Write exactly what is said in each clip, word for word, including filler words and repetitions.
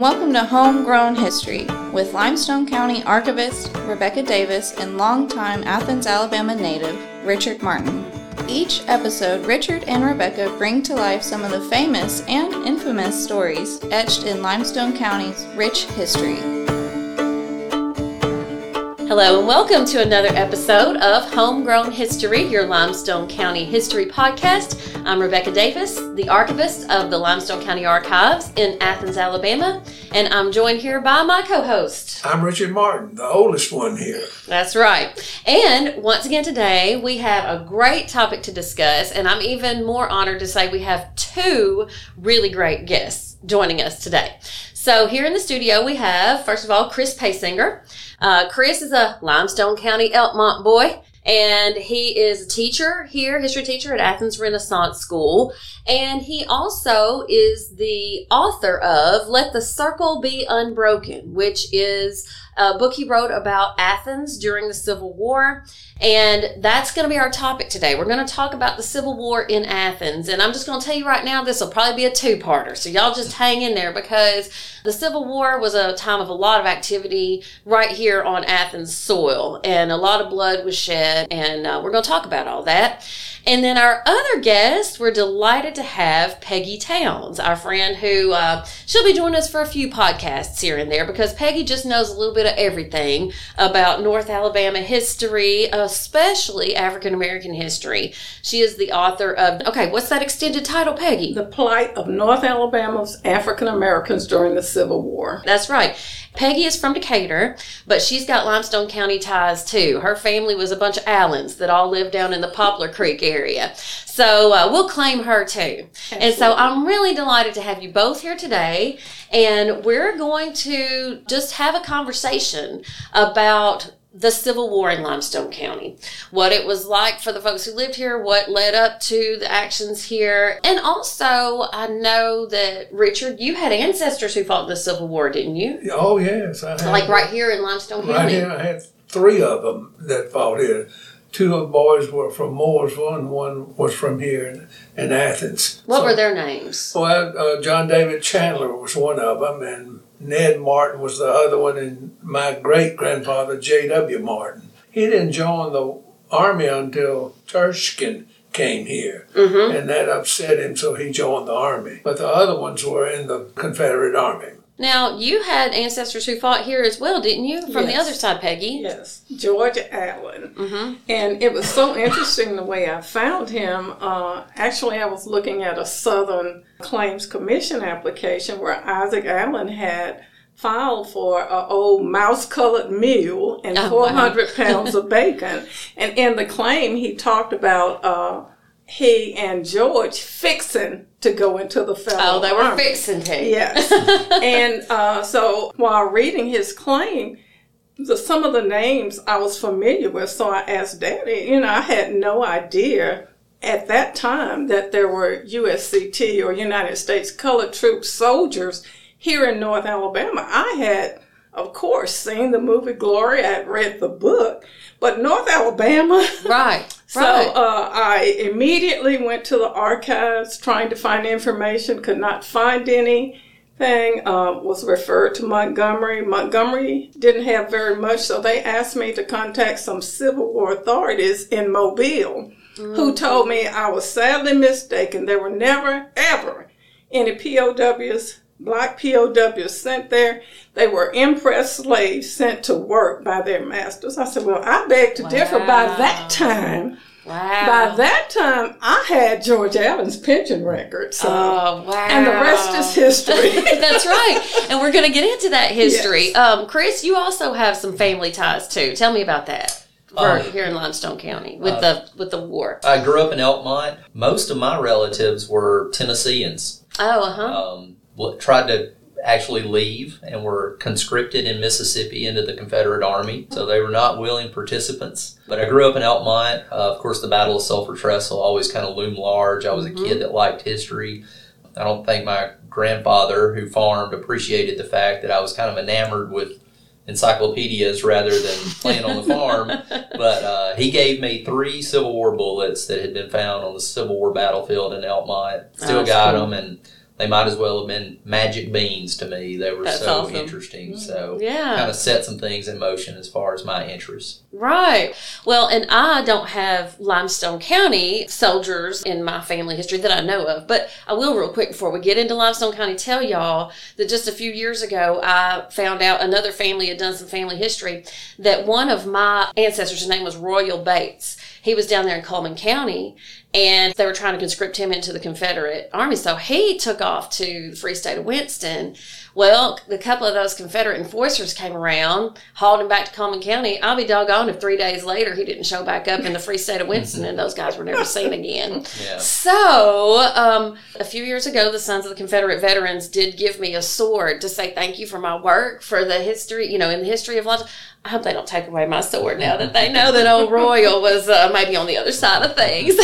Welcome to Homegrown History with Limestone County archivist Rebecca Davis and longtime Athens, Alabama native Richard Martin. Each episode, Richard and Rebecca bring to life some of the famous and infamous stories etched in Limestone County's rich history. Hello and welcome to another episode of Homegrown History, your Limestone County history podcast. I'm Rebecca Davis, the archivist of the Limestone County Archives in Athens, Alabama, and I'm joined here by my co-host. I'm Richard Martin, the oldest one here. That's right. And once again today, we have a great topic to discuss, and I'm even more honored to say we have two really great guests joining us today. So here in the studio, we have, first of all, Chris Paysinger. Uh, Chris is a Limestone County Elkmont boy, and he is a teacher here, history teacher at Athens Renaissance School. And he also is the author of Let the Circle Be Unbroken, which is a book he wrote about Athens during the Civil War. And that's going to be our topic today. We're going to talk about the Civil War in Athens. And I'm just going to tell you right now, this will probably be a two-parter. So y'all just hang in there because the Civil War was a time of a lot of activity right here on Athens soil. And a lot of blood was shed. And uh, we're going to talk about all that. And then our other guest, we're delighted to have Peggy Towns, our friend who, uh, she'll be joining us for a few podcasts here and there because Peggy just knows a little bit of everything about North Alabama history, especially African-American history. She is the author of, okay, what's that extended title, Peggy? The Plight of North Alabama's African-Americans During the Civil War. That's right. Peggy is from Decatur, but she's got Limestone County ties too. Her family was a bunch of Allens that all lived down in the Poplar Creek area. So uh, we'll claim her too. Absolutely. And so I'm really delighted to have you both here today. And we're going to just have a conversation about the Civil War in Limestone County, what it was like for the folks who lived here, what led up to the actions here. And also, I know that, Richard, you had ancestors who fought the Civil War, didn't you? Oh, yes. I had, like right here in Limestone County? Right here. I had three of them that fought here. Two of the boys were from Mooresville, and one was from here in, in Athens. What so, were their names? Well, uh, John David Chandler was one of them, and Ned Martin was the other one, and my great-grandfather, J W Martin. He didn't join the Army until Tershkin came here, mm-hmm. and that upset him, so he joined the Army. But the other ones were in the Confederate Army. Now, you had ancestors who fought here as well, didn't you? From yes. the other side, Peggy. Yes, George Allen. Mm-hmm. And it was so interesting the way I found him. Uh, actually, I was looking at a Southern Claims Commission application where Isaac Allen had filed for an old mouse-colored mule and oh, four hundred wow. pounds of bacon. And in the claim, he talked about uh, he and George fixing to go into the Federal Oh, they were Army. Fixing him. Yes. and uh, so while reading his claim, the, some of the names I was familiar with, so I asked Daddy, you know, I had no idea at that time that there were U S C T or United States Colored Troop soldiers here in North Alabama. I had, of course, seen the movie Glory. I had read the book, but North Alabama. Right. So uh, I immediately went to the archives trying to find information, could not find anything, uh, was referred to Montgomery. Montgomery didn't have very much, so they asked me to contact some Civil War authorities in Mobile, mm-hmm. who told me I was sadly mistaken. There were never, ever any P O Ws, black P O Ws sent there. They were impressed slaves sent to work by their masters. I said, well, I beg to wow. differ. By that time, wow. by that time, I had George Allen's pension record. So, oh, wow. And the rest is history. That's right. And we're going to get into that history. Yes. Um, Chris, you also have some family ties, too. Tell me about that for, um, here in Limestone County with uh, the with the war. I grew up in Elkmont. Most of my relatives were Tennesseans. Oh, uh-huh. Um, tried to actually leave and were conscripted in Mississippi into the Confederate Army. So they were not willing participants. But I grew up in Elkmont. Uh, of course, the Battle of Sulphur Trestle always kind of loomed large. I was a kid that liked history. I don't think my grandfather, who farmed, appreciated the fact that I was kind of enamored with encyclopedias rather than playing on the farm. But uh, he gave me three Civil War bullets that had been found on the Civil War battlefield in Elkmont. Still got them and they might as well have been magic beans to me. They were That's so awesome. Interesting. So yeah. Kind of set some things in motion as far as my interests. Right. Well, and I don't have Limestone County soldiers in my family history that I know of, but I will real quick before we get into Limestone County tell y'all that just a few years ago I found out another family had done some family history that one of my ancestors, his name was Royal Bates. He was down there in Coleman County, and they were trying to conscript him into the Confederate Army, so he took off to the Free State of Winston. Well, a couple of those Confederate enforcers came around, hauled him back to Coleman County. I'll be doggone if three days later he didn't show back up in the Free State of Winston, and those guys were never seen again. Yeah. So, um, a few years ago, the Sons of the Confederate Veterans did give me a sword to say thank you for my work, for the history, you know, in the history of life. I hope they don't take away my sword now that they know that old Royal was uh, maybe on the other side of things.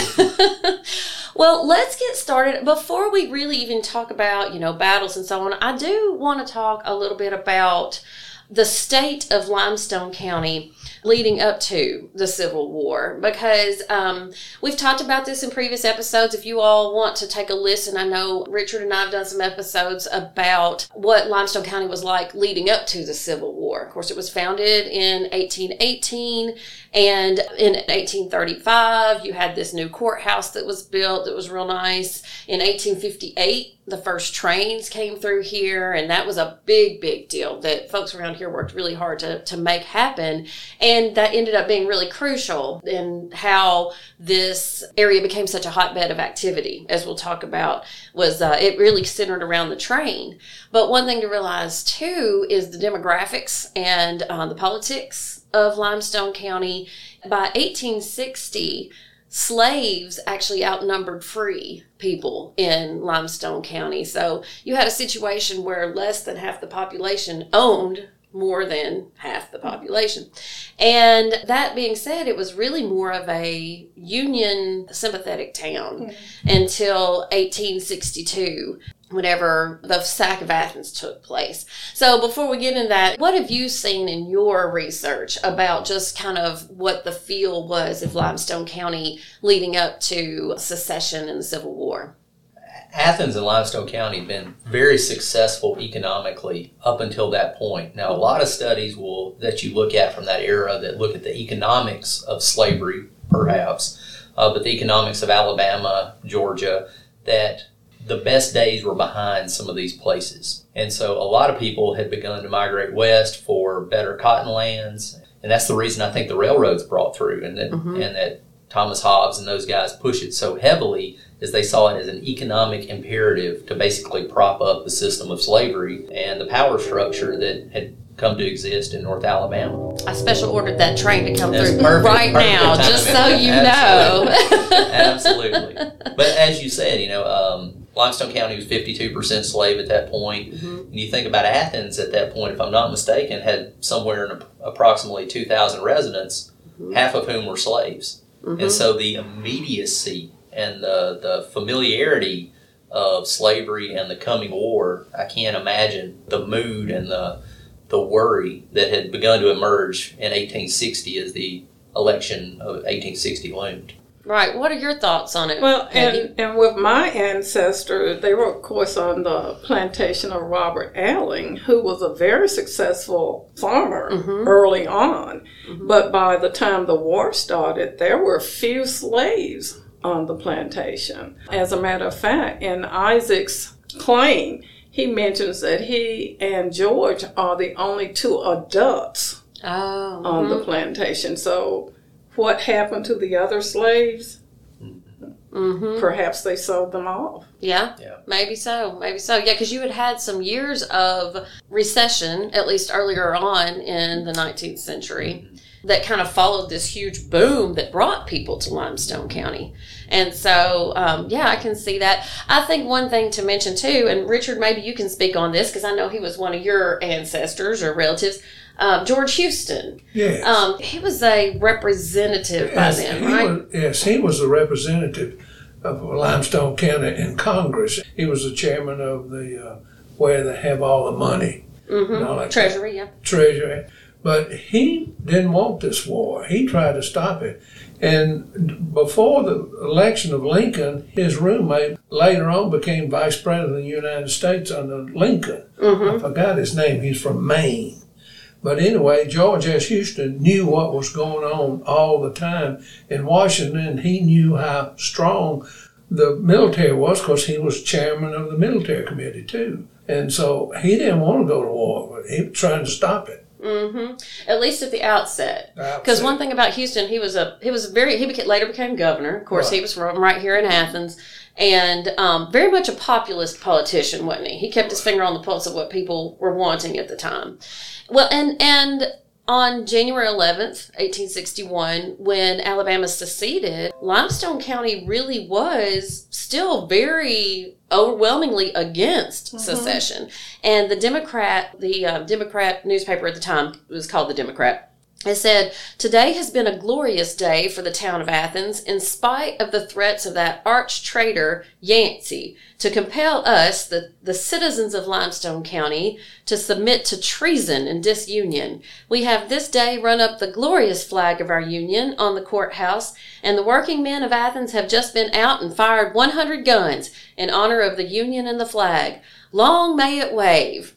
Well, let's get started. Before we really even talk about, you know, battles and so on, I do want to talk a little bit about the state of Limestone County leading up to the Civil War, because um, we've talked about this in previous episodes. If you all want to take a listen, I know Richard and I have done some episodes about what Limestone County was like leading up to the Civil War. Of course, it was founded in eighteen eighteen, and in eighteen thirty-five, you had this new courthouse that was built that was real nice. In eighteen fifty-eight, the first trains came through here, and that was a big, big deal that folks around here worked really hard to, to make happen. And that ended up being really crucial in how this area became such a hotbed of activity, as we'll talk about, was uh, it really centered around the train. But one thing to realize, too, is the demographics and uh, the politics of Limestone County. By eighteen sixty, slaves actually outnumbered free people in Limestone County. So you had a situation where less than half the population owned more than half the population. And that being said, it was really more of a Union sympathetic town mm-hmm. until eighteen sixty-two. Whenever the sack of Athens took place. So before we get into that, what have you seen in your research about just kind of what the feel was of Limestone County leading up to secession and the Civil War? Athens and Limestone County have been very successful economically up until that point. Now, a lot of studies will that you look at from that era that look at the economics of slavery, perhaps, uh, but the economics of Alabama, Georgia, that the best days were behind some of these places. And so a lot of people had begun to migrate west for better cotton lands. And that's the reason I think the railroads brought through and that, mm-hmm. and that Thomas Hobbs and those guys pushed it so heavily is they saw it as an economic imperative to basically prop up the system of slavery and the power structure that had come to exist in North Alabama. I special ordered that train to come That's through perfect, right perfect now, just so you Absolutely. know. Absolutely. But as you said, you know, um, Limestone County was fifty-two percent slave at that point. Mm-hmm. And you think about Athens at that point, if I'm not mistaken, had somewhere in a, approximately two thousand residents, mm-hmm. half of whom were slaves. Mm-hmm. And so the immediacy and the, the familiarity of slavery and the coming war, I can't imagine the mood and the the worry that had begun to emerge in eighteen sixty as the election of eighteen sixty loomed. Right. What are your thoughts on it? Well, and, and with my ancestors, they were, of course, on the plantation of Robert Allen, who was a very successful farmer mm-hmm. early on. Mm-hmm. But by the time the war started, there were few slaves on the plantation. As a matter of fact, in Isaac's claim, he mentions that he and George are the only two adults oh, on mm-hmm. the plantation. So what happened to the other slaves? Mm-hmm. Perhaps they sold them off. Yeah, yeah, maybe so. Maybe so. Yeah, because you had had some years of recession, at least earlier on in the nineteenth century, mm-hmm. that kind of followed this huge boom that brought people to Limestone County. And so, um, yeah, I can see that. I think one thing to mention, too, and Richard, maybe you can speak on this because I know he was one of your ancestors or relatives, Um, George Houston. Yes. Um, he was a representative by yes, then, right? Was, yes, he was a representative of Limestone County in Congress. He was the chairman of the uh, where they have all the money. Mm-hmm. And all that Treasury, yeah. Treasury. But he didn't want this war. He tried to stop it. And before the election of Lincoln, his roommate later on became vice president of the United States under Lincoln. Mm-hmm. I forgot his name. He's from Maine. But anyway, George S. Houston knew what was going on all the time in Washington, and he knew how strong the military was because he was chairman of the military committee, too. And so he didn't want to go to war. He was trying to stop it. Mm-hmm. At least at the outset, because one thing about Houston, he was a he was very he became, later became governor. Of course, right. He was from right here in Athens, and um, very much a populist politician, wasn't he? He kept his finger on the pulse of what people were wanting at the time. Well, and and on January eleventh, eighteen sixty-one, when Alabama seceded, Limestone County really was still very overwhelmingly against mm-hmm. secession. And the Democrat, the uh, Democrat newspaper at the time, it was called The Democrat, it said, "Today has been a glorious day for the town of Athens, in spite of the threats of that arch traitor, Yancey, to compel us, the, the citizens of Limestone County, to submit to treason and disunion. We have this day run up the glorious flag of our Union on the courthouse, and the working men of Athens have just been out and fired one hundred guns in honor of the Union and the flag. Long may it wave."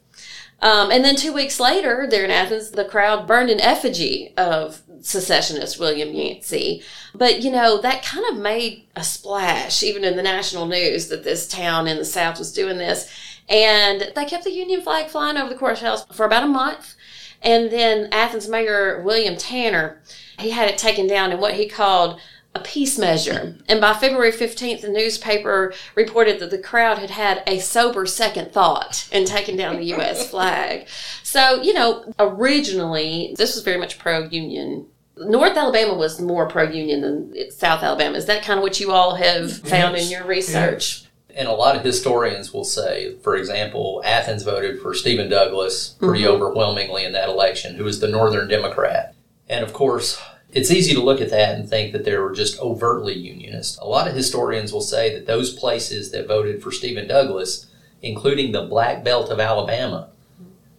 Um, and then two weeks later, there in Athens, the crowd burned an effigy of secessionist William Yancey. But, you know, that kind of made a splash, even in the national news, that this town in the South was doing this. And they kept the Union flag flying over the courthouse for about a month. And then Athens Mayor William Tanner, he had it taken down in what he called a peace measure. And by February fifteenth, the newspaper reported that the crowd had had a sober second thought and taken down the U S flag. So, you know, originally, this was very much pro-Union. North Alabama was more pro-Union than South Alabama. Is that kind of what you all have found yes. in your research? Yes. And a lot of historians will say, for example, Athens voted for Stephen Douglas pretty mm-hmm. overwhelmingly in that election, who was the Northern Democrat. And, of course, it's easy to look at that and think that they were just overtly Unionist. A lot of historians will say that those places that voted for Stephen Douglas, including the Black Belt of Alabama,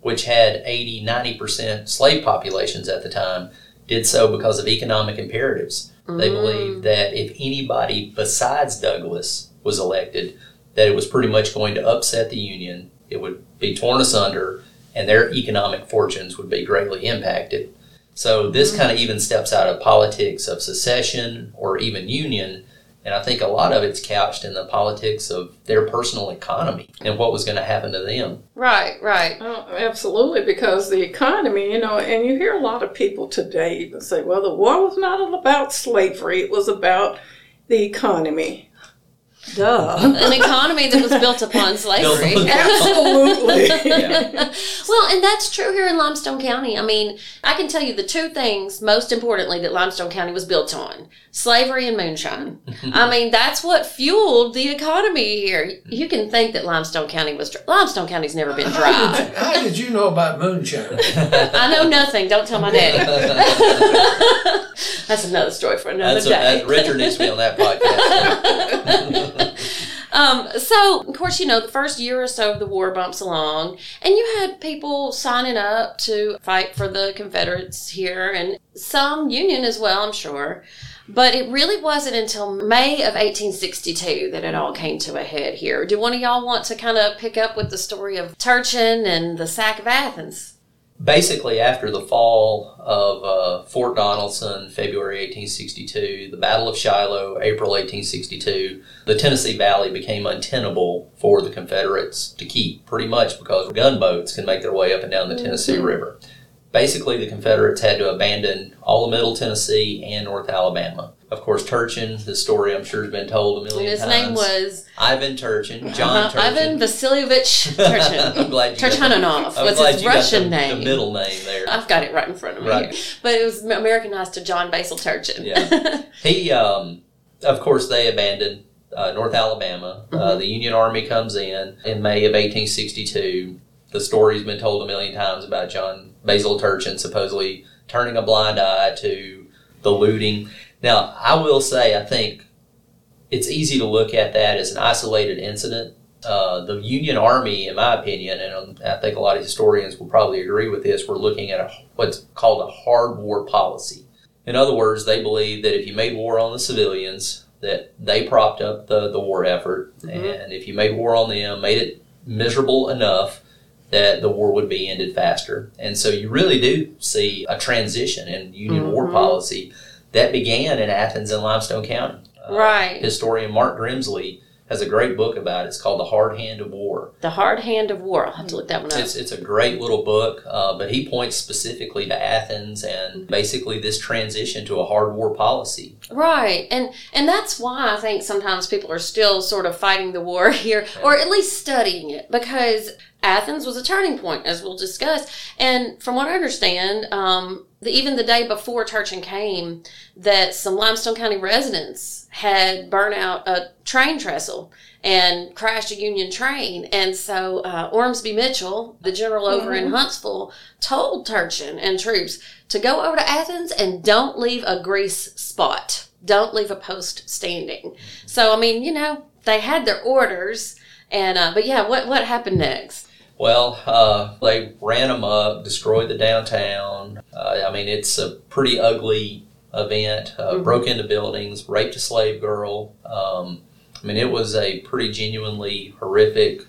which had eighty, ninety percent slave populations at the time, did so because of economic imperatives. Mm. They believed that if anybody besides Douglas was elected, that it was pretty much going to upset the Union, it would be torn asunder, and their economic fortunes would be greatly impacted. So this kind of even steps out of politics of secession or even union, and I think a lot of it's couched in the politics of their personal economy and what was going to happen to them. Right, right. Oh, absolutely, because the economy, you know, and you hear a lot of people today even say, well, the war was not about slavery, it was about the economy. Duh. An economy that was built upon slavery. Absolutely. Yeah. Well, and that's true here in Limestone County. I mean, I can tell you the two things, most importantly, that Limestone County was built on. Slavery and moonshine. I mean, that's what fueled the economy here. You can think that Limestone County was dry. Limestone County's never been dry. How did, how did you know about moonshine? I know nothing. Don't tell my daddy. That's another story for another that's day. A, that, Richard needs to be on that podcast. um, so, of course, you know, the first year or so of the war bumps along, and you had people signing up to fight for the Confederates here, and some Union as well, I'm sure. But it really wasn't until May of eighteen sixty-two that it all came to a head here. Do one of y'all want to kind of pick up with the story of Turchin and the sack of Athens? Basically, after the fall of uh, Fort Donelson, February eighteen sixty-two, the Battle of Shiloh, April eighteen sixty-two, the Tennessee Valley became untenable for the Confederates to keep, pretty much because gunboats can make their way up and down the Tennessee mm-hmm. River. Basically, the Confederates had to abandon all of Middle Tennessee and North Alabama. Of course, Turchin, the story I'm sure has been told a million his times. His name was Ivan Turchin, John uh, Turchin. Ivan Vasilievich Turchin. I'm glad you Turchinov was his Russian the, name. The middle name there. I've got it right in front of me. Right. But it was Americanized to John Basil Turchin. Yeah. He, um, of course, they abandoned uh, North Alabama. Mm-hmm. Uh, the Union Army comes in in May of eighteen sixty-two. The story's been told a million times about John Basil Turchin supposedly turning a blind eye to the looting. Now, I will say, I think it's easy to look at that as an isolated incident. Uh, the Union Army, in my opinion, and I think a lot of historians will probably agree with this, we're looking at a, what's called a hard war policy. In other words, they believed that if you made war on the civilians, that they propped up the, the war effort, mm-hmm. and if you made war on them, made it miserable enough that the war would be ended faster. And so you really do see a transition in Union mm-hmm. war policy that began in Athens and Limestone County. Uh, right. Historian Mark Grimsley has a great book about it. It's called The Hard Hand of War. The Hard Hand of War. I'll have to look that one up. It's, it's a great little book, uh, but he points specifically to Athens and basically this transition to a hard war policy. Right, and and that's why I think sometimes people are still sort of fighting the war here, yeah. or at least studying it, because Athens was a turning point, as we'll discuss. And from what I understand, um, the, even the day before Turchin came, that some Limestone County residents had burned out a train trestle and crashed a Union train. And so uh, Ormsby Mitchell, the general over mm-hmm. in Huntsville, told Turchin and troops to go over to Athens and don't leave a grease spot. Don't leave a post standing. So, I mean, you know, they had their orders. And uh, But, yeah, what, what happened next? Well, uh, they ran them up, destroyed the downtown. Uh, I mean, it's a pretty ugly event. Uh, mm-hmm. Broke into buildings, raped a slave girl. Um, I mean, it was a pretty genuinely horrific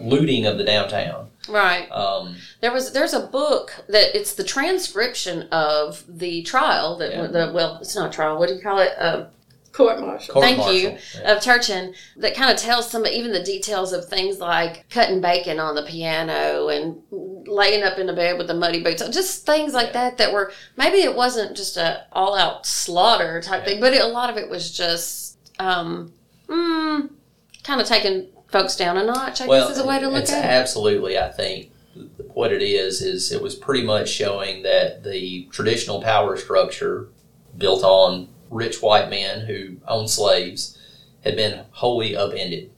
looting of the downtown. Right. Um, there was there's a book that it's the transcription of the trial that yeah. the well, it's not a trial. What do you call it? Uh, Court-martial. Court Thank martial. you, yeah. of Turchin, that kind of tells some, even the details of things like cutting bacon on the piano and laying up in the bed with the muddy boots, just things like yeah. that that were, maybe it wasn't just a all-out slaughter type yeah. thing, but it, a lot of it was just um, mm, kind of taking folks down a notch, I well, guess is a way to look at it. Absolutely, I think. What it is, is it was pretty much showing that the traditional power structure built on rich white men who owned slaves had been wholly upended.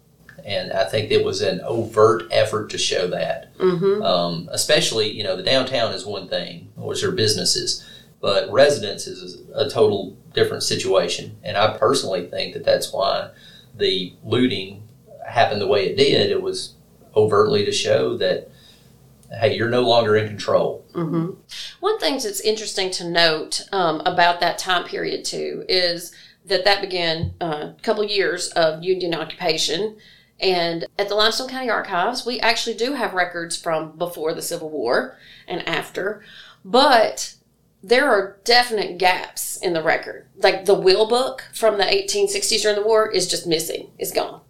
And I think it was an overt effort to show that. Mm-hmm. Um, especially, you know, the downtown is one thing, which are businesses, but residence is a total different situation. And I personally think that that's why the looting happened the way it did. It was overtly to show that, hey, you're no longer in control. Mm-hmm. One thing that's interesting to note um, about that time period, too, is that that began uh, a couple years of Union occupation. And at the Limestone County Archives, we actually do have records from before the Civil War and after. But there are definite gaps in the record. Like the will book from the eighteen sixties during the war is just missing. It's gone.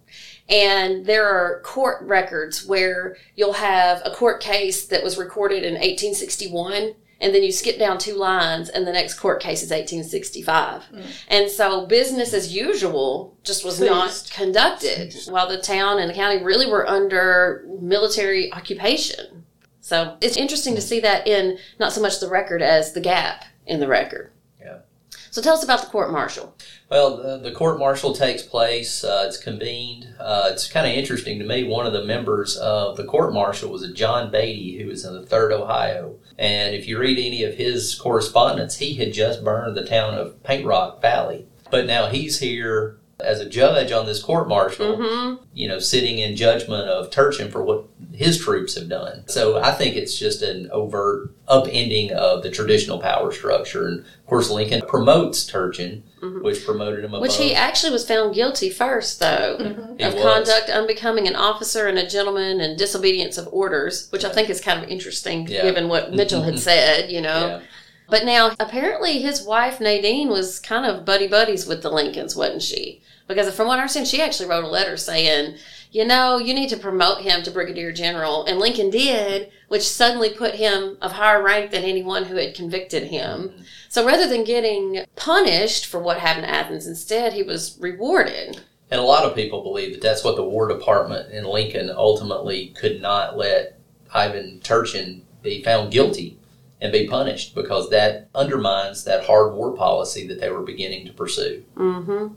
And there are court records where you'll have a court case that was recorded in eighteen sixty-one, and then you skip down two lines, and the next court case is eighteen sixty-five. Mm. And so business as usual just was Please. not conducted while the town and the county really were under military occupation. So it's interesting to see that in not so much the record as the gap in the record. Yeah. So tell us about the court-martial. Well, the, the court-martial takes place. Uh, it's convened. Uh, it's kind of interesting to me. One of the members of the court-martial was a John Beatty, who was in the third Ohio. And if you read any of his correspondence, he had just burned the town of Paint Rock Valley. But now he's here as a judge on this court-martial, mm-hmm. you know, sitting in judgment of Turchin for what his troops have done. So I think it's just an overt upending of the traditional power structure. And, of course, Lincoln promotes Turchin, mm-hmm. which promoted him above. Which he actually was found guilty first, though, mm-hmm. of conduct unbecoming an officer and a gentleman and disobedience of orders, which yeah. I think is kind of interesting yeah. given what Mitchell had said, you know. Yeah. But now, apparently his wife, Nadine, was kind of buddy-buddies with the Lincolns, wasn't she? Because from what I understand, she actually wrote a letter saying, you know, you need to promote him to brigadier general. And Lincoln did, which suddenly put him of higher rank than anyone who had convicted him. Mm-hmm. So rather than getting punished for what happened to Athens, instead he was rewarded. And a lot of people believe that that's what the War Department in Lincoln ultimately could not let Ivan Turchin be found guilty and be punished, because that undermines that hard war policy that they were beginning to pursue. Mm-hmm.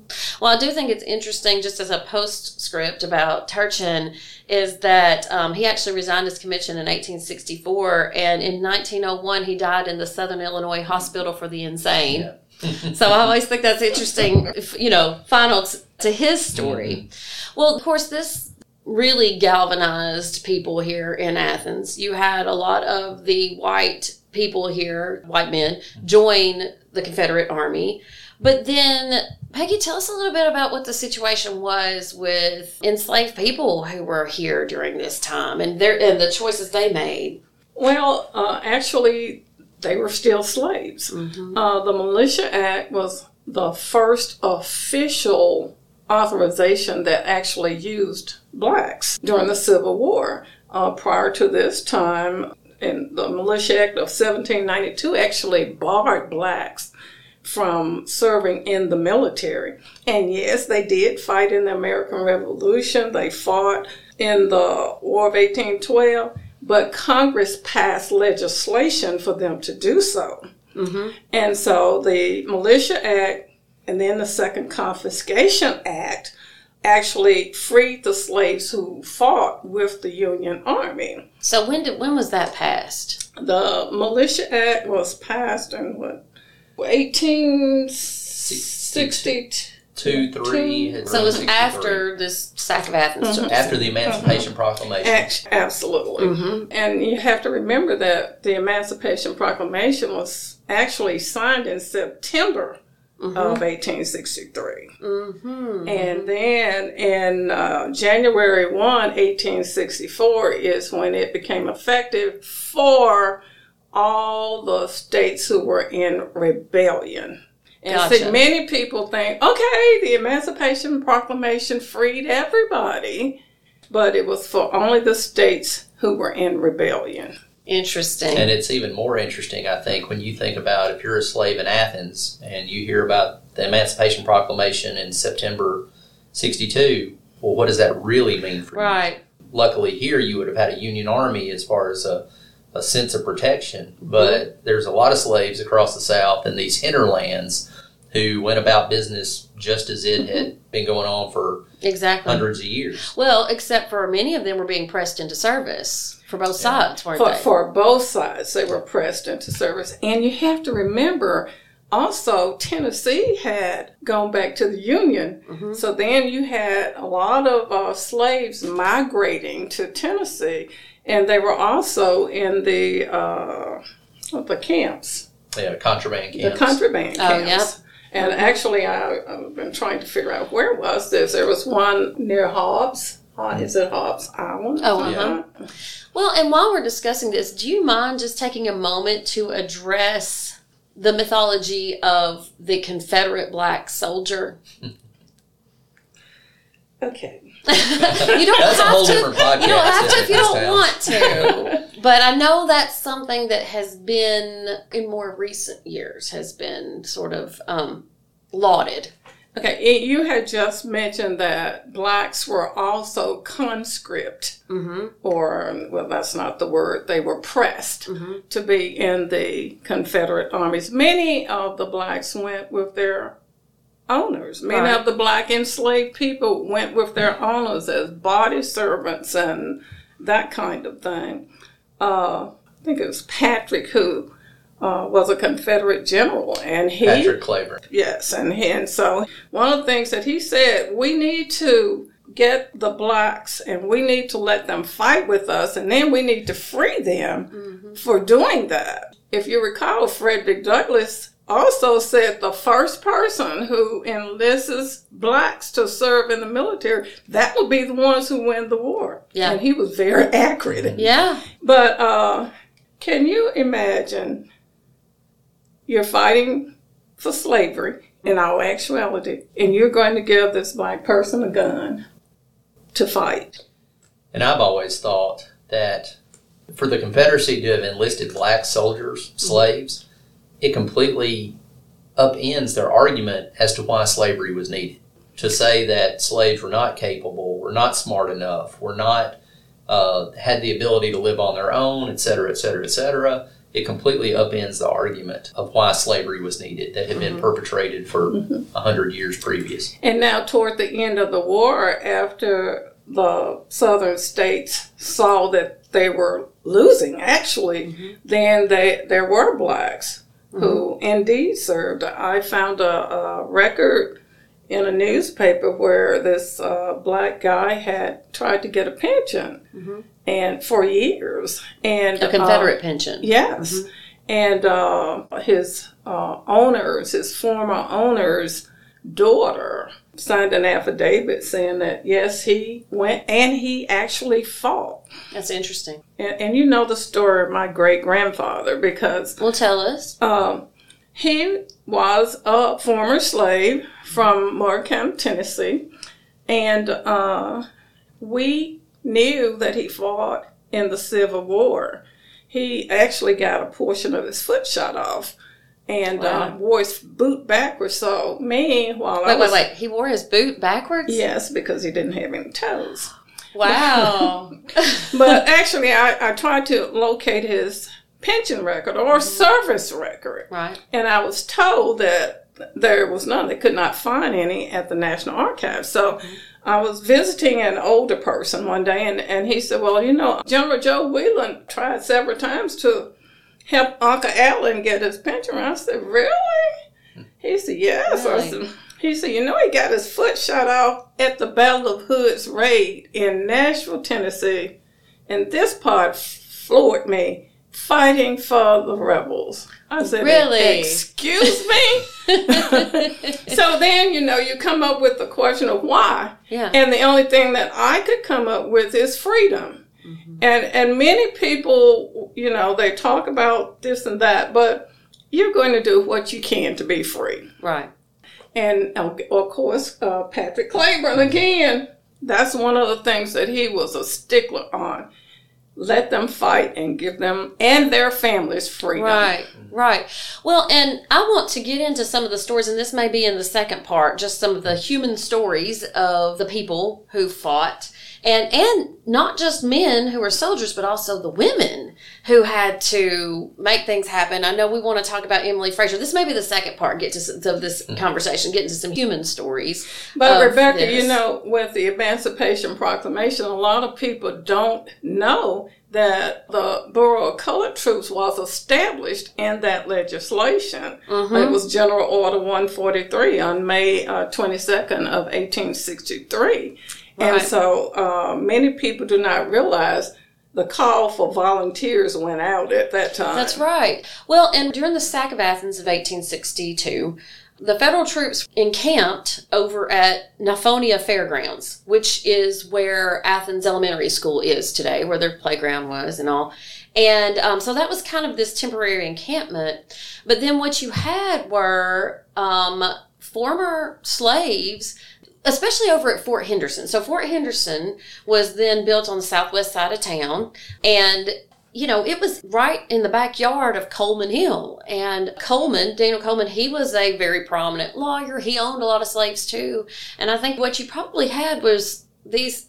Well, I do think it's interesting, just as a postscript about Turchin, is that um, he actually resigned his commission in eighteen sixty-four, and in nineteen oh one he died in the Southern Illinois Hospital for the Insane. Yeah. So I always think that's interesting, if, you know, final t- to his story. Mm-hmm. Well, of course, this really galvanized people here in Athens. You had a lot of the white people here, white men, join the Confederate Army. But then, Peggy, tell us a little bit about what the situation was with enslaved people who were here during this time and their and the choices they made. Well, uh, actually, they were still slaves. Mm-hmm. Uh, the Militia Act was the first official authorization that actually used blacks during the Civil War. Uh, prior to this time, in the Militia Act of seventeen ninety-two actually barred blacks from serving in the military. And yes, they did fight in the American Revolution. They fought in the War of eighteen twelve, but Congress passed legislation for them to do so. Mm-hmm. And so the Militia Act and then the Second Confiscation Act actually freed the slaves who fought with the Union Army. So when did when was that passed? The Militia Act was passed in what? eighteen sixty-two, three So it was after this sack of Athens. Mm-hmm. After the Emancipation mm-hmm. Proclamation. Absolutely. Mm-hmm. And you have to remember that the Emancipation Proclamation was actually signed in September mm-hmm. of eighteen sixty-three. Mm-hmm. And then in uh, January first, eighteen sixty-four is when it became effective for all the states who were in rebellion. And gotcha. See, many people think, okay, the Emancipation Proclamation freed everybody, but it was for only the states who were in rebellion. Interesting. And it's even more interesting, I think, when you think about if you're a slave in Athens and you hear about the Emancipation Proclamation in September sixty-two, well, what does that really mean for right. you? Luckily here you would have had a Union Army as far as a a sense of protection, but there's a lot of slaves across the South in these hinterlands who went about business just as it had been going on for exactly. hundreds of years. Well, except for many of them were being pressed into service for both yeah. sides, weren't for, they? For both sides, they were pressed into service. And you have to remember, also, Tennessee had gone back to the Union, mm-hmm. so then you had a lot of uh, slaves migrating to Tennessee. And they were also in the uh, the camps. Yeah, contraband camps. The contraband camps. Oh, yeah. And mm-hmm. actually, I, I've been trying to figure out where was this. There was one near Hobbs. Is it Hobbs Island? Oh, uh-huh. Yeah. Well, and while we're discussing this, do you mind just taking a moment to address the mythology of the Confederate black soldier? Okay. you don't that's have a whole to, different podcast. You don't have to if you don't want to. But I know that's something that has been, in more recent years, has been sort of um, lauded. Okay, you had just mentioned that blacks were also conscript, mm-hmm. or, well, that's not the word, they were pressed mm-hmm. to be in the Confederate armies. Many of the blacks went with their owners. Many right. of the black enslaved people went with their owners as body servants and that kind of thing. Uh, I think it was Patrick who uh, was a Confederate general, and he Patrick Claver. Yes, and he, and so one of the things that he said, we need to get the blacks and we need to let them fight with us, and then we need to free them mm-hmm. for doing that. If you recall, Frederick Douglass also said the first person who enlists blacks to serve in the military, that will be the ones who win the war. Yeah. And he was very accurate. Yeah. But uh, can you imagine you're fighting for slavery in all actuality, and you're going to give this black person a gun to fight? And I've always thought that for the Confederacy to have enlisted black soldiers, slaves, it completely upends their argument as to why slavery was needed. To say that slaves were not capable, were not smart enough, were not uh, had the ability to live on their own, et cetera, et cetera, et cetera, it completely upends the argument of why slavery was needed that had been mm-hmm. perpetrated for mm-hmm. one hundred years previous. And now toward the end of the war, after the southern states saw that they were losing, actually, mm-hmm. then they there were blacks who indeed served. I found a, a record in a newspaper where this uh, black guy had tried to get a pension mm-hmm. and for years. And a Confederate uh, pension. Yes. Mm-hmm. And uh, his uh, owners, his former owner's daughter, signed an affidavit saying that, yes, he went and he actually fought. That's interesting. And, and you know the story of my great-grandfather because... Well, tell us. Um, he was a former slave from Morecambe, Tennessee, and uh, we knew that he fought in the Civil War. He actually got a portion of his foot shot off and wow. uh, wore his boot backwards. So me, while wait, I was... Wait, wait, wait. He wore his boot backwards? Yes, because he didn't have any toes. Wow. But actually, I, I tried to locate his pension record or service record. Right. And I was told that there was none. They could not find any at the National Archives. So... I was visiting an older person one day, and, and he said, well, you know, General Joe Whelan tried several times to help Uncle Allen get his pension. I said, really? He said, yes. Really? I said, he said, you know, he got his foot shot off at the Battle of Hood's Raid in Nashville, Tennessee. And this part floored me, fighting for the rebels. I said, really? Excuse me? So then, you know, you come up with the question of why. Yeah. And the only thing that I could come up with is freedom. Mm-hmm. And and many people, you know, they talk about this and that, but you're going to do what you can to be free. Right. And, of course, uh, Patrick Claver, again, that's one of the things that he was a stickler on. Let them fight and give them and their families freedom. Right, right. Well, and I want to get into some of the stories, and this may be in the second part, just some of the human stories of the people who fought. And and not just men who were soldiers, but also the women who had to make things happen. I know we want to talk about Emily Frazier. This may be the second part, get to some, of this conversation, get into some human stories. But Rebecca, this. You know, with the Emancipation Proclamation, a lot of people don't know that the Bureau of Colored Troops was established in that legislation. Mm-hmm. It was General Order one forty-three on May uh, twenty-second of eighteen sixty-three. Right. And so uh, many people do not realize the call for volunteers went out at that time. That's right. Well, and during the sack of Athens of eighteen sixty-two, the federal troops encamped over at Naphonia Fairgrounds, which is where Athens Elementary School is today, where their playground was and all. And um, so that was kind of this temporary encampment. But then what you had were um, former slaves, especially over at Fort Henderson. So Fort Henderson was then built on the southwest side of town. And, you know, it was right in the backyard of Coleman Hill. And Coleman, Daniel Coleman, he was a very prominent lawyer. He owned a lot of slaves too. And I think what you probably had was these...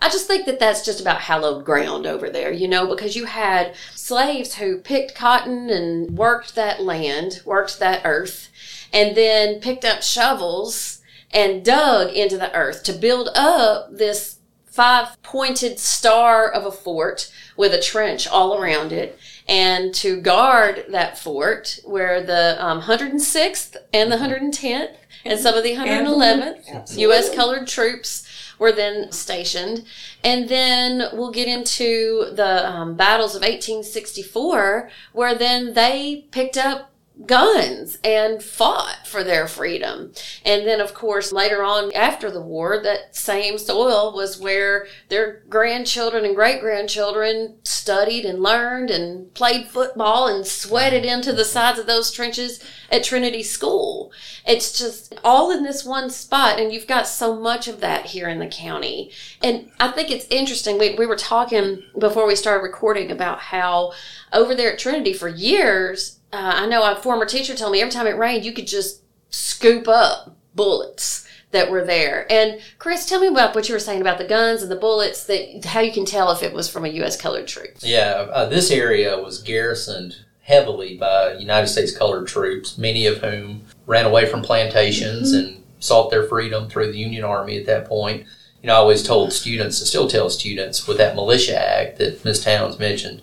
I just think that that's just about hallowed ground over there, you know, because you had slaves who picked cotton and worked that land, worked that earth, and then picked up shovels and dug into the earth to build up this five-pointed star of a fort with a trench all around it, and to guard that fort where the um, one hundred sixth and the one hundred tenth and some of the one hundred eleventh U S Colored Troops were then stationed. And then we'll get into the um, battles of eighteen sixty-four, where then they picked up guns and fought for their freedom. And then, of course, later on after the war, that same soil was where their grandchildren and great-grandchildren studied and learned and played football and sweated into the sides of those trenches at Trinity School. It's just all in this one spot, and you've got so much of that here in the county. And I think it's interesting, we, we were talking before we started recording about how over there at Trinity for years, Uh, I know a former teacher told me every time it rained, you could just scoop up bullets that were there. And Chris, tell me about what you were saying about the guns and the bullets, that how you can tell if it was from a U S colored troop. Yeah, uh, this area was garrisoned heavily by United States Colored Troops, many of whom ran away from plantations mm-hmm. and sought their freedom through the Union Army at that point. You know, I always told students, and still tell students, with that Militia Act that Miz Towns mentioned,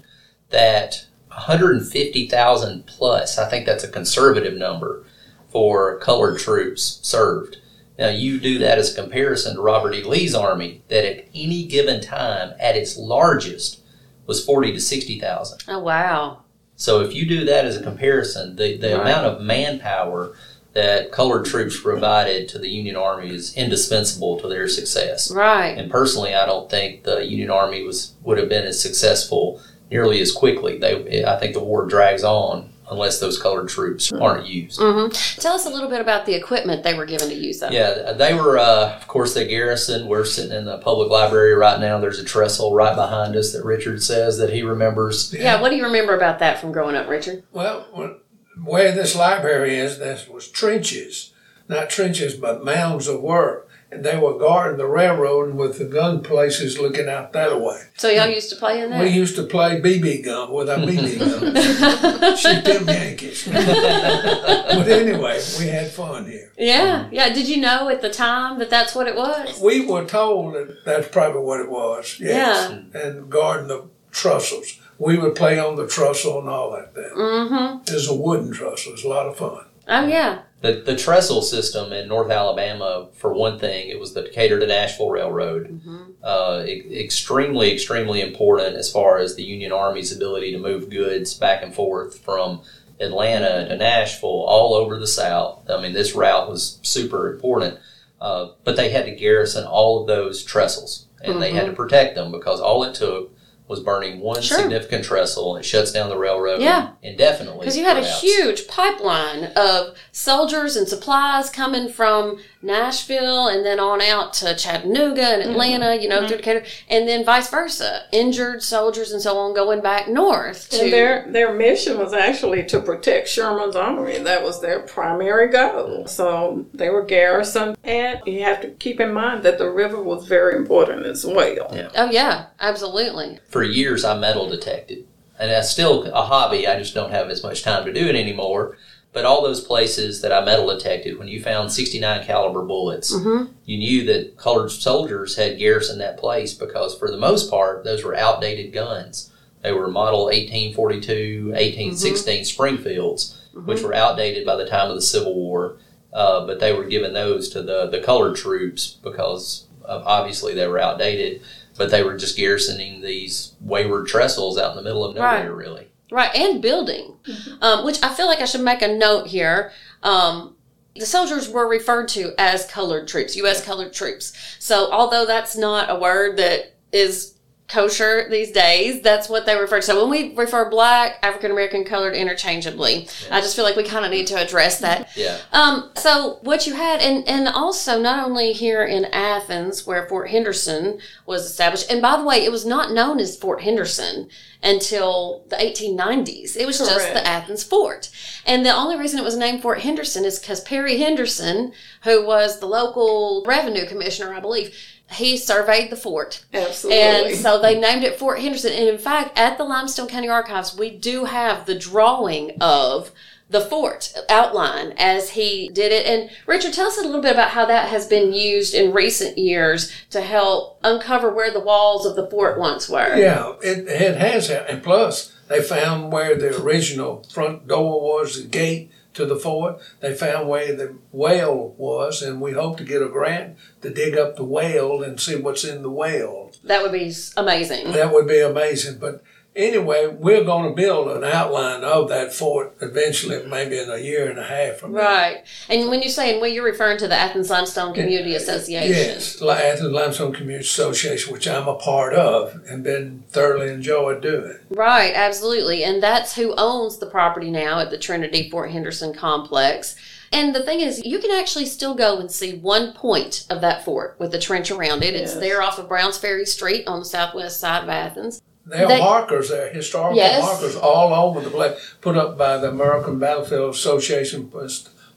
that one hundred fifty thousand plus, I think that's a conservative number, for colored troops served. Now, you do that as a comparison to Robert E. Lee's army, that at any given time, at its largest, was forty to sixty thousand. Oh, wow. So if you do that as a comparison, the, the right. amount of manpower that colored troops provided to the Union Army is indispensable to their success. Right. And personally, I don't think the Union Army was would have been as successful nearly as quickly. They, I think the war drags on unless those colored troops aren't used. Mm-hmm. Tell us a little bit about the equipment they were given to use, though. Yeah, they were, uh, of course, the garrison. We're sitting in the public library right now. There's a trestle right behind us that Richard says that he remembers. Yeah, what do you remember about that from growing up, Richard? Well, the way this library is, this was trenches. Not trenches, but mounds of work. And they were guarding the railroad with the gun places looking out that way. So y'all used to play in that? We used to play B B gun with our B B guns. Shoot them Yankees. But anyway, we had fun here. Yeah, yeah. Did you know at the time that that's what it was? We were told that that's probably what it was. Yes. Yeah. And guarding the trestles. We would play on the trestle and all that thing. Mm-hmm. It was a wooden trestle. It was a lot of fun. Oh, yeah. The the trestle system in North Alabama, for one thing, it was the Decatur to Nashville Railroad. Mm-hmm. Uh, e- extremely, extremely important as far as the Union Army's ability to move goods back and forth from Atlanta to Nashville, all over the South. I mean, this route was super important. Uh, but they had to garrison all of those trestles, and mm-hmm. they had to protect them because all it took was burning one sure. significant trestle, and it shuts down the railroad yeah. indefinitely. Because you had perhaps. a huge pipeline of soldiers and supplies coming from Nashville and then on out to Chattanooga and Atlanta, mm-hmm. you know, mm-hmm. through Decatur, and then vice versa. Injured soldiers and so on going back north. To- and their, their mission was actually to protect Sherman's Armory. That was their primary goal. So they were garrisoned, and you have to keep in mind that the river was very important as well. Yeah. Oh, yeah, absolutely. For years, I metal detected, and that's still a hobby. I just don't have as much time to do it anymore. But all those places that I metal detected, when you found sixty-nine caliber bullets, mm-hmm. you knew that colored soldiers had garrisoned that place because, for the most part, those were outdated guns. They were model eighteen forty-two, eighteen sixteen mm-hmm. Springfields, mm-hmm. which were outdated by the time of the Civil War. Uh, but they were giving those to the, the colored troops because, uh, obviously, they were outdated. But they were just garrisoning these wayward trestles out in the middle of nowhere, right. really. Right, and building, mm-hmm. um, which I feel like I should make a note here. Um, the soldiers were referred to as colored troops, U S colored troops. So although that's not a word that is kosher these days, that's what they refer to. So when we refer black, African-American, colored interchangeably, yeah. I just feel like we kind of need to address that. Yeah. Um, so what you had, and, and also not only here in Athens where Fort Henderson was established, and by the way, it was not known as Fort Henderson until the eighteen nineties. It was Correct. just the Athens Fort. And the only reason it was named Fort Henderson is because Perry Henderson, who was the local revenue commissioner, I believe, he surveyed the fort. Absolutely. And so they named it Fort Henderson. And in fact, at the Limestone County Archives, we do have the drawing of the fort outline as he did it. And Richard, tell us a little bit about how that has been used in recent years to help uncover where the walls of the fort once were. Yeah, it, it has. And plus, they found where the original front door was, the gate to the fort. They found where the well was, and we hope to get a grant to dig up the well and see what's in the well. That would be amazing. That would be amazing. But anyway, we're going to build an outline of that fort eventually, maybe in a year and a half from now. Right. And when you're saying, well, you're referring to the Athens Limestone Community and, Association. Yes, Athens Limestone Community Association, which I'm a part of and been thoroughly enjoyed doing. Right, absolutely. And that's who owns the property now at the Trinity Fort Henderson complex. And the thing is, you can actually still go and see one point of that fort with the trench around it. Yes. It's there off of Browns Ferry Street on the southwest side of Athens. There are they, markers there, historical yes. markers all over the place, put up by the American Battlefield Association,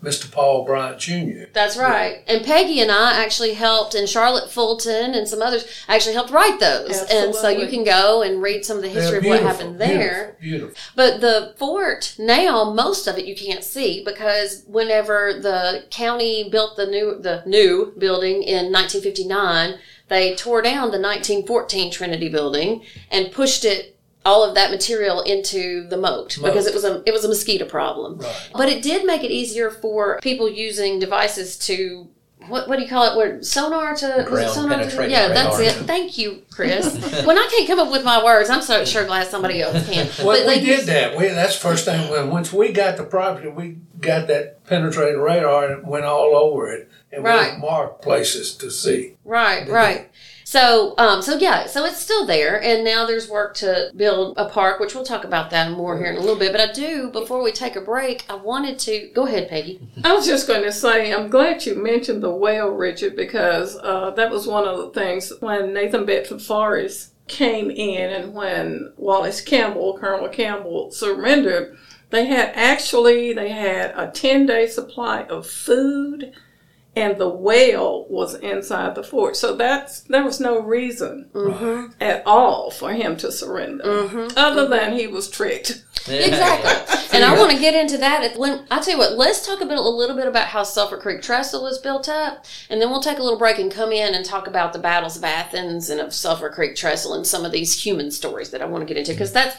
Mister Paul Bryant Junior That's right. Yeah. And Peggy and I actually helped, and Charlotte Fulton and some others actually helped write those. Absolutely. And so you can go and read some of the history of what happened there. Beautiful, beautiful. But the fort now, most of it you can't see because whenever the county built the new the new building in nineteen fifty-nine, they tore down the nineteen fourteen Trinity building and pushed it, all of that material, into the moat, moat. because it was a it was a mosquito problem. Right. But it did make it easier for people using devices to what what do you call it? Where sonar to ground sonar penetrating to, yeah, radar. That's it. Thank you, Chris. When I can't come up with my words, I'm so sure glad somebody else can. Well, but we did used, that. We that's the first thing. Once we got the property, we got that penetrating radar and went all over it and right. we marked places to see. Right, right. It? So, um, so yeah, so it's still there, and now there's work to build a park, which we'll talk about that more here in a little bit. But I do, before we take a break, I wanted to... Go ahead, Peggy. I was just going to say, I'm glad you mentioned the well, Richard, because uh, that was one of the things when Nathan Bedford Forrest came in and when Wallace Campbell, Colonel Campbell, surrendered, they had actually, they had a ten-day supply of food, and the well was inside the fort. So that's there was no reason mm-hmm. at all for him to surrender, mm-hmm. other mm-hmm. than he was tricked. Yeah. Exactly. And I want to get into that. I'll tell you what, let's talk a, bit, a little bit about how Sulphur Creek Trestle is built up, and then we'll take a little break and come in and talk about the battles of Athens and of Sulphur Creek Trestle and some of these human stories that I want to get into, because that's...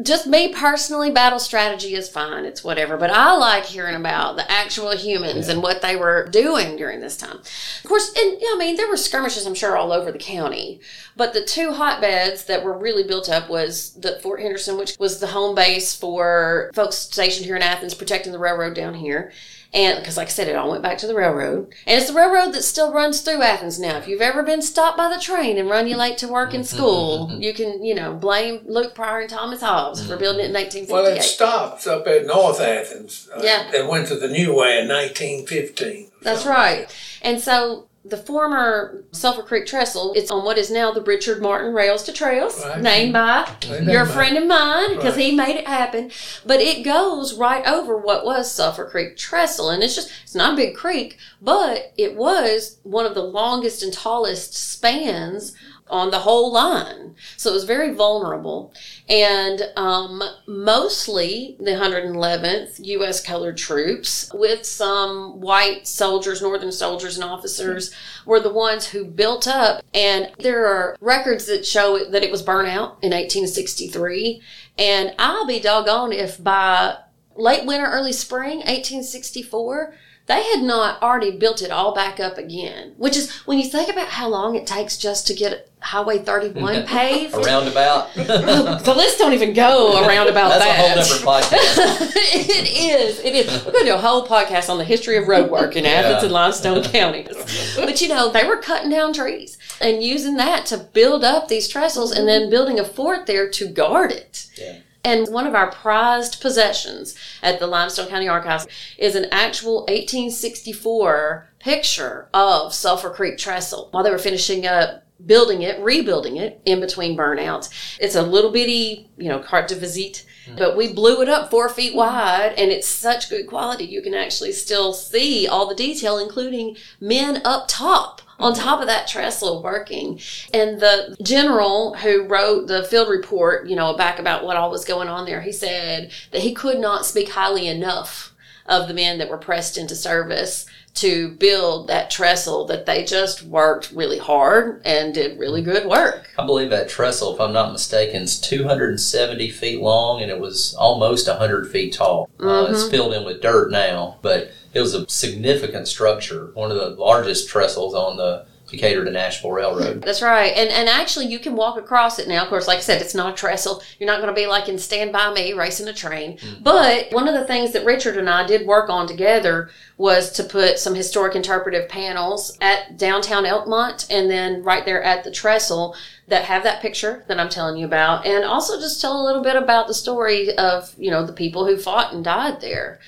Just me personally, battle strategy is fine. It's whatever. But I like hearing about the actual humans yeah. and what they were doing during this time. Of course, and yeah, I mean, there were skirmishes, I'm sure, all over the county. But the two hotbeds that were really built up was the Fort Henderson, which was the home base for folks stationed here in Athens, protecting the railroad down here. And because, like I said, it all went back to the railroad. And it's the railroad that still runs through Athens now. If you've ever been stopped by the train and run you late to work and school, you can, you know, blame Luke Pryor and Thomas Hobbs for building it in eighteen sixty-eight. Well, it stopped up at North Athens. Uh, yeah. It went to the new way in nineteen fifteen. That's right. Like that. And so... The former Sulphur Creek Trestle, it's on what is now the Richard Martin Rails to Trails, right. named by right. your friend of mine, because right. he made it happen. But it goes right over what was Sulphur Creek Trestle. And it's just, it's not a big creek, but it was one of the longest and tallest spans on the whole line. So it was very vulnerable. And um, mostly the one hundred eleventh U S Colored Troops, with some white soldiers, northern soldiers and officers, were the ones who built up. And there are records that show that it was burnt out in eighteen sixty-three. And I'll be doggone if by late winter, early spring, eighteen sixty-four... they had not already built it all back up again, which is, when you think about how long it takes just to get Highway thirty-one paved. A roundabout. The list don't even go around about that. That's a whole different podcast. It is. It is. We're going to do a whole podcast on the history of road work in yeah. Athens and Limestone County. But, you know, they were cutting down trees and using that to build up these trestles and then building a fort there to guard it. Yeah. And one of our prized possessions at the Limestone County Archives is an actual eighteen sixty-four picture of Sulphur Creek Trestle while they were finishing up building it, rebuilding it in between burnouts. It's a little bitty, you know, carte de visite, but we blew it up four feet wide, and it's such good quality. You can actually still see all the detail, including men up top. On top of that trestle working. And the general who wrote the field report, you know, back about what all was going on there, he said that he could not speak highly enough of the men that were pressed into service to build that trestle, that they just worked really hard and did really good work. I believe that trestle, if I'm not mistaken, is two hundred seventy feet long, and it was almost one hundred feet tall. Mm-hmm. Uh, it's filled in with dirt now, but... it was a significant structure, one of the largest trestles on the Decatur to Nashville Railroad. That's right. And and actually, you can walk across it now. Of course, like I said, it's not a trestle. You're not going to be like in Stand By Me racing a train. Mm-hmm. But one of the things that Richard and I did work on together was to put some historic interpretive panels at downtown Elkmont and then right there at the trestle that have that picture that I'm telling you about, and also just tell a little bit about the story of, you know, the people who fought and died there.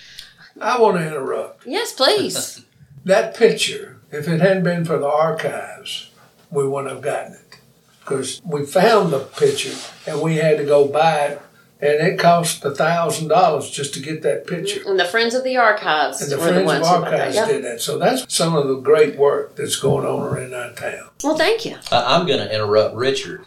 I want to interrupt. Yes, please. That picture, if it hadn't been for the archives, we wouldn't have gotten it. Because we found the picture, and we had to go buy it, and it cost one thousand dollars just to get that picture. And the Friends of the Archives and the Friends the of Archives that. Did that. So that's some of the great work that's going on around our town. Well, thank you. Uh, I'm going to interrupt Richard.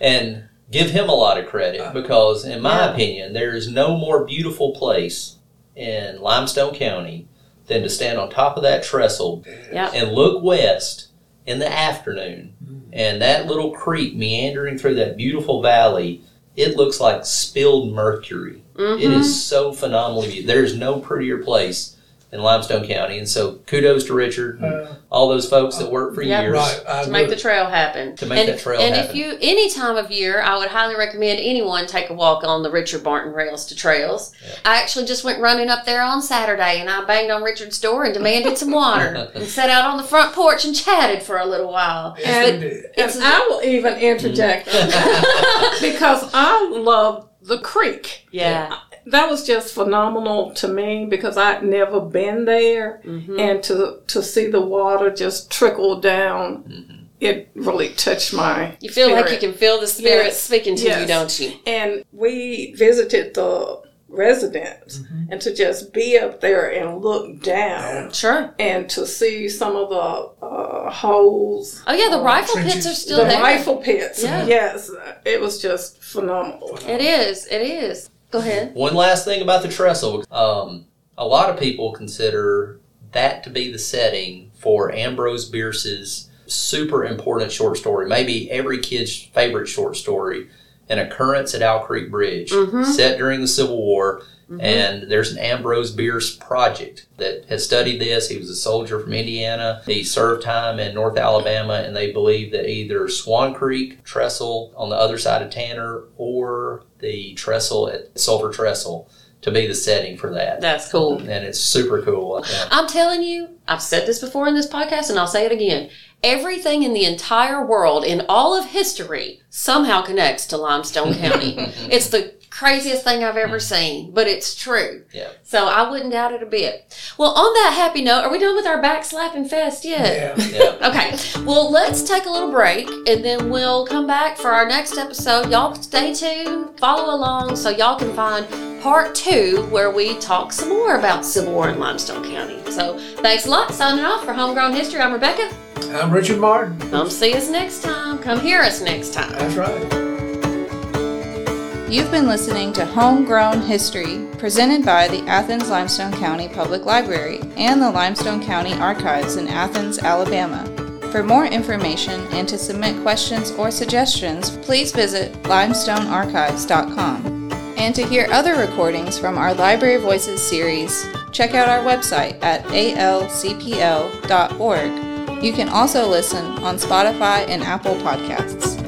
And... give him a lot of credit, because in my yeah. opinion, there is no more beautiful place in Limestone County than to stand on top of that trestle yeah. and look west in the afternoon. Mm. And that little creek meandering through that beautiful valley, it looks like spilled mercury. Mm-hmm. It is so phenomenally beautiful. There is no prettier place in Limestone County. And so kudos to Richard and uh, all those folks that worked for yeah, years. Right, to make the trail happen. To make and, that trail and happen. And if you, any time of year, I would highly recommend anyone take a walk on the Richard Martin Rails to Trails. Yeah. I actually just went running up there on Saturday, and I banged on Richard's door and demanded some water and sat out on the front porch and chatted for a little while. And, and, and I will even interject because I love the creek. Yeah. That was just phenomenal to me because I'd never been there, mm-hmm. and to to see the water just trickle down, mm-hmm. it really touched my You feel spirit. Like you can feel the spirit yes. speaking to yes. you, don't you? And we visited the residents, mm-hmm. and to just be up there and look down, sure, and to see some of the uh, holes. Oh yeah, the um, rifle pits are still the there. The rifle pits, yeah. yes, it was just phenomenal. It is, it is. Go ahead. One last thing about the trestle. Um, a lot of people consider that to be the setting for Ambrose Bierce's super important short story, maybe every kid's favorite short story, An Occurrence at Owl Creek Bridge, mm-hmm. set during the Civil War. Mm-hmm. And there's an Ambrose Bierce project that has studied this. He was a soldier from Indiana. He served time in North Alabama, and they believe that either Swan Creek Trestle on the other side of Tanner or the trestle at Sulphur Trestle to be the setting for that. That's cool. And it's super cool. Yeah. I'm telling you, I've said this before in this podcast, and I'll say it again. Everything in the entire world, in all of history, somehow connects to Limestone County. It's the craziest thing I've ever seen, but it's true. Yeah. So I wouldn't doubt it a bit. Well, on that happy note, are we done with our back slapping fest yet? Yeah. yeah. Okay. Well, let's take a little break, and then we'll come back for our next episode. Y'all stay tuned, follow along, so y'all can find part two where we talk some more about Civil War in Limestone County. So thanks a lot. Signing off for Homegrown History, I'm Rebecca. I'm Richard Martin. Come see us next time. Come hear us next time. That's right. You've been listening to Homegrown History, presented by the Athens Limestone County Public Library and the Limestone County Archives in Athens, Alabama. For more information and to submit questions or suggestions, please visit limestone archives dot com. And to hear other recordings from our Library Voices series, check out our website at a l c p l dot org. You can also listen on Spotify and Apple Podcasts.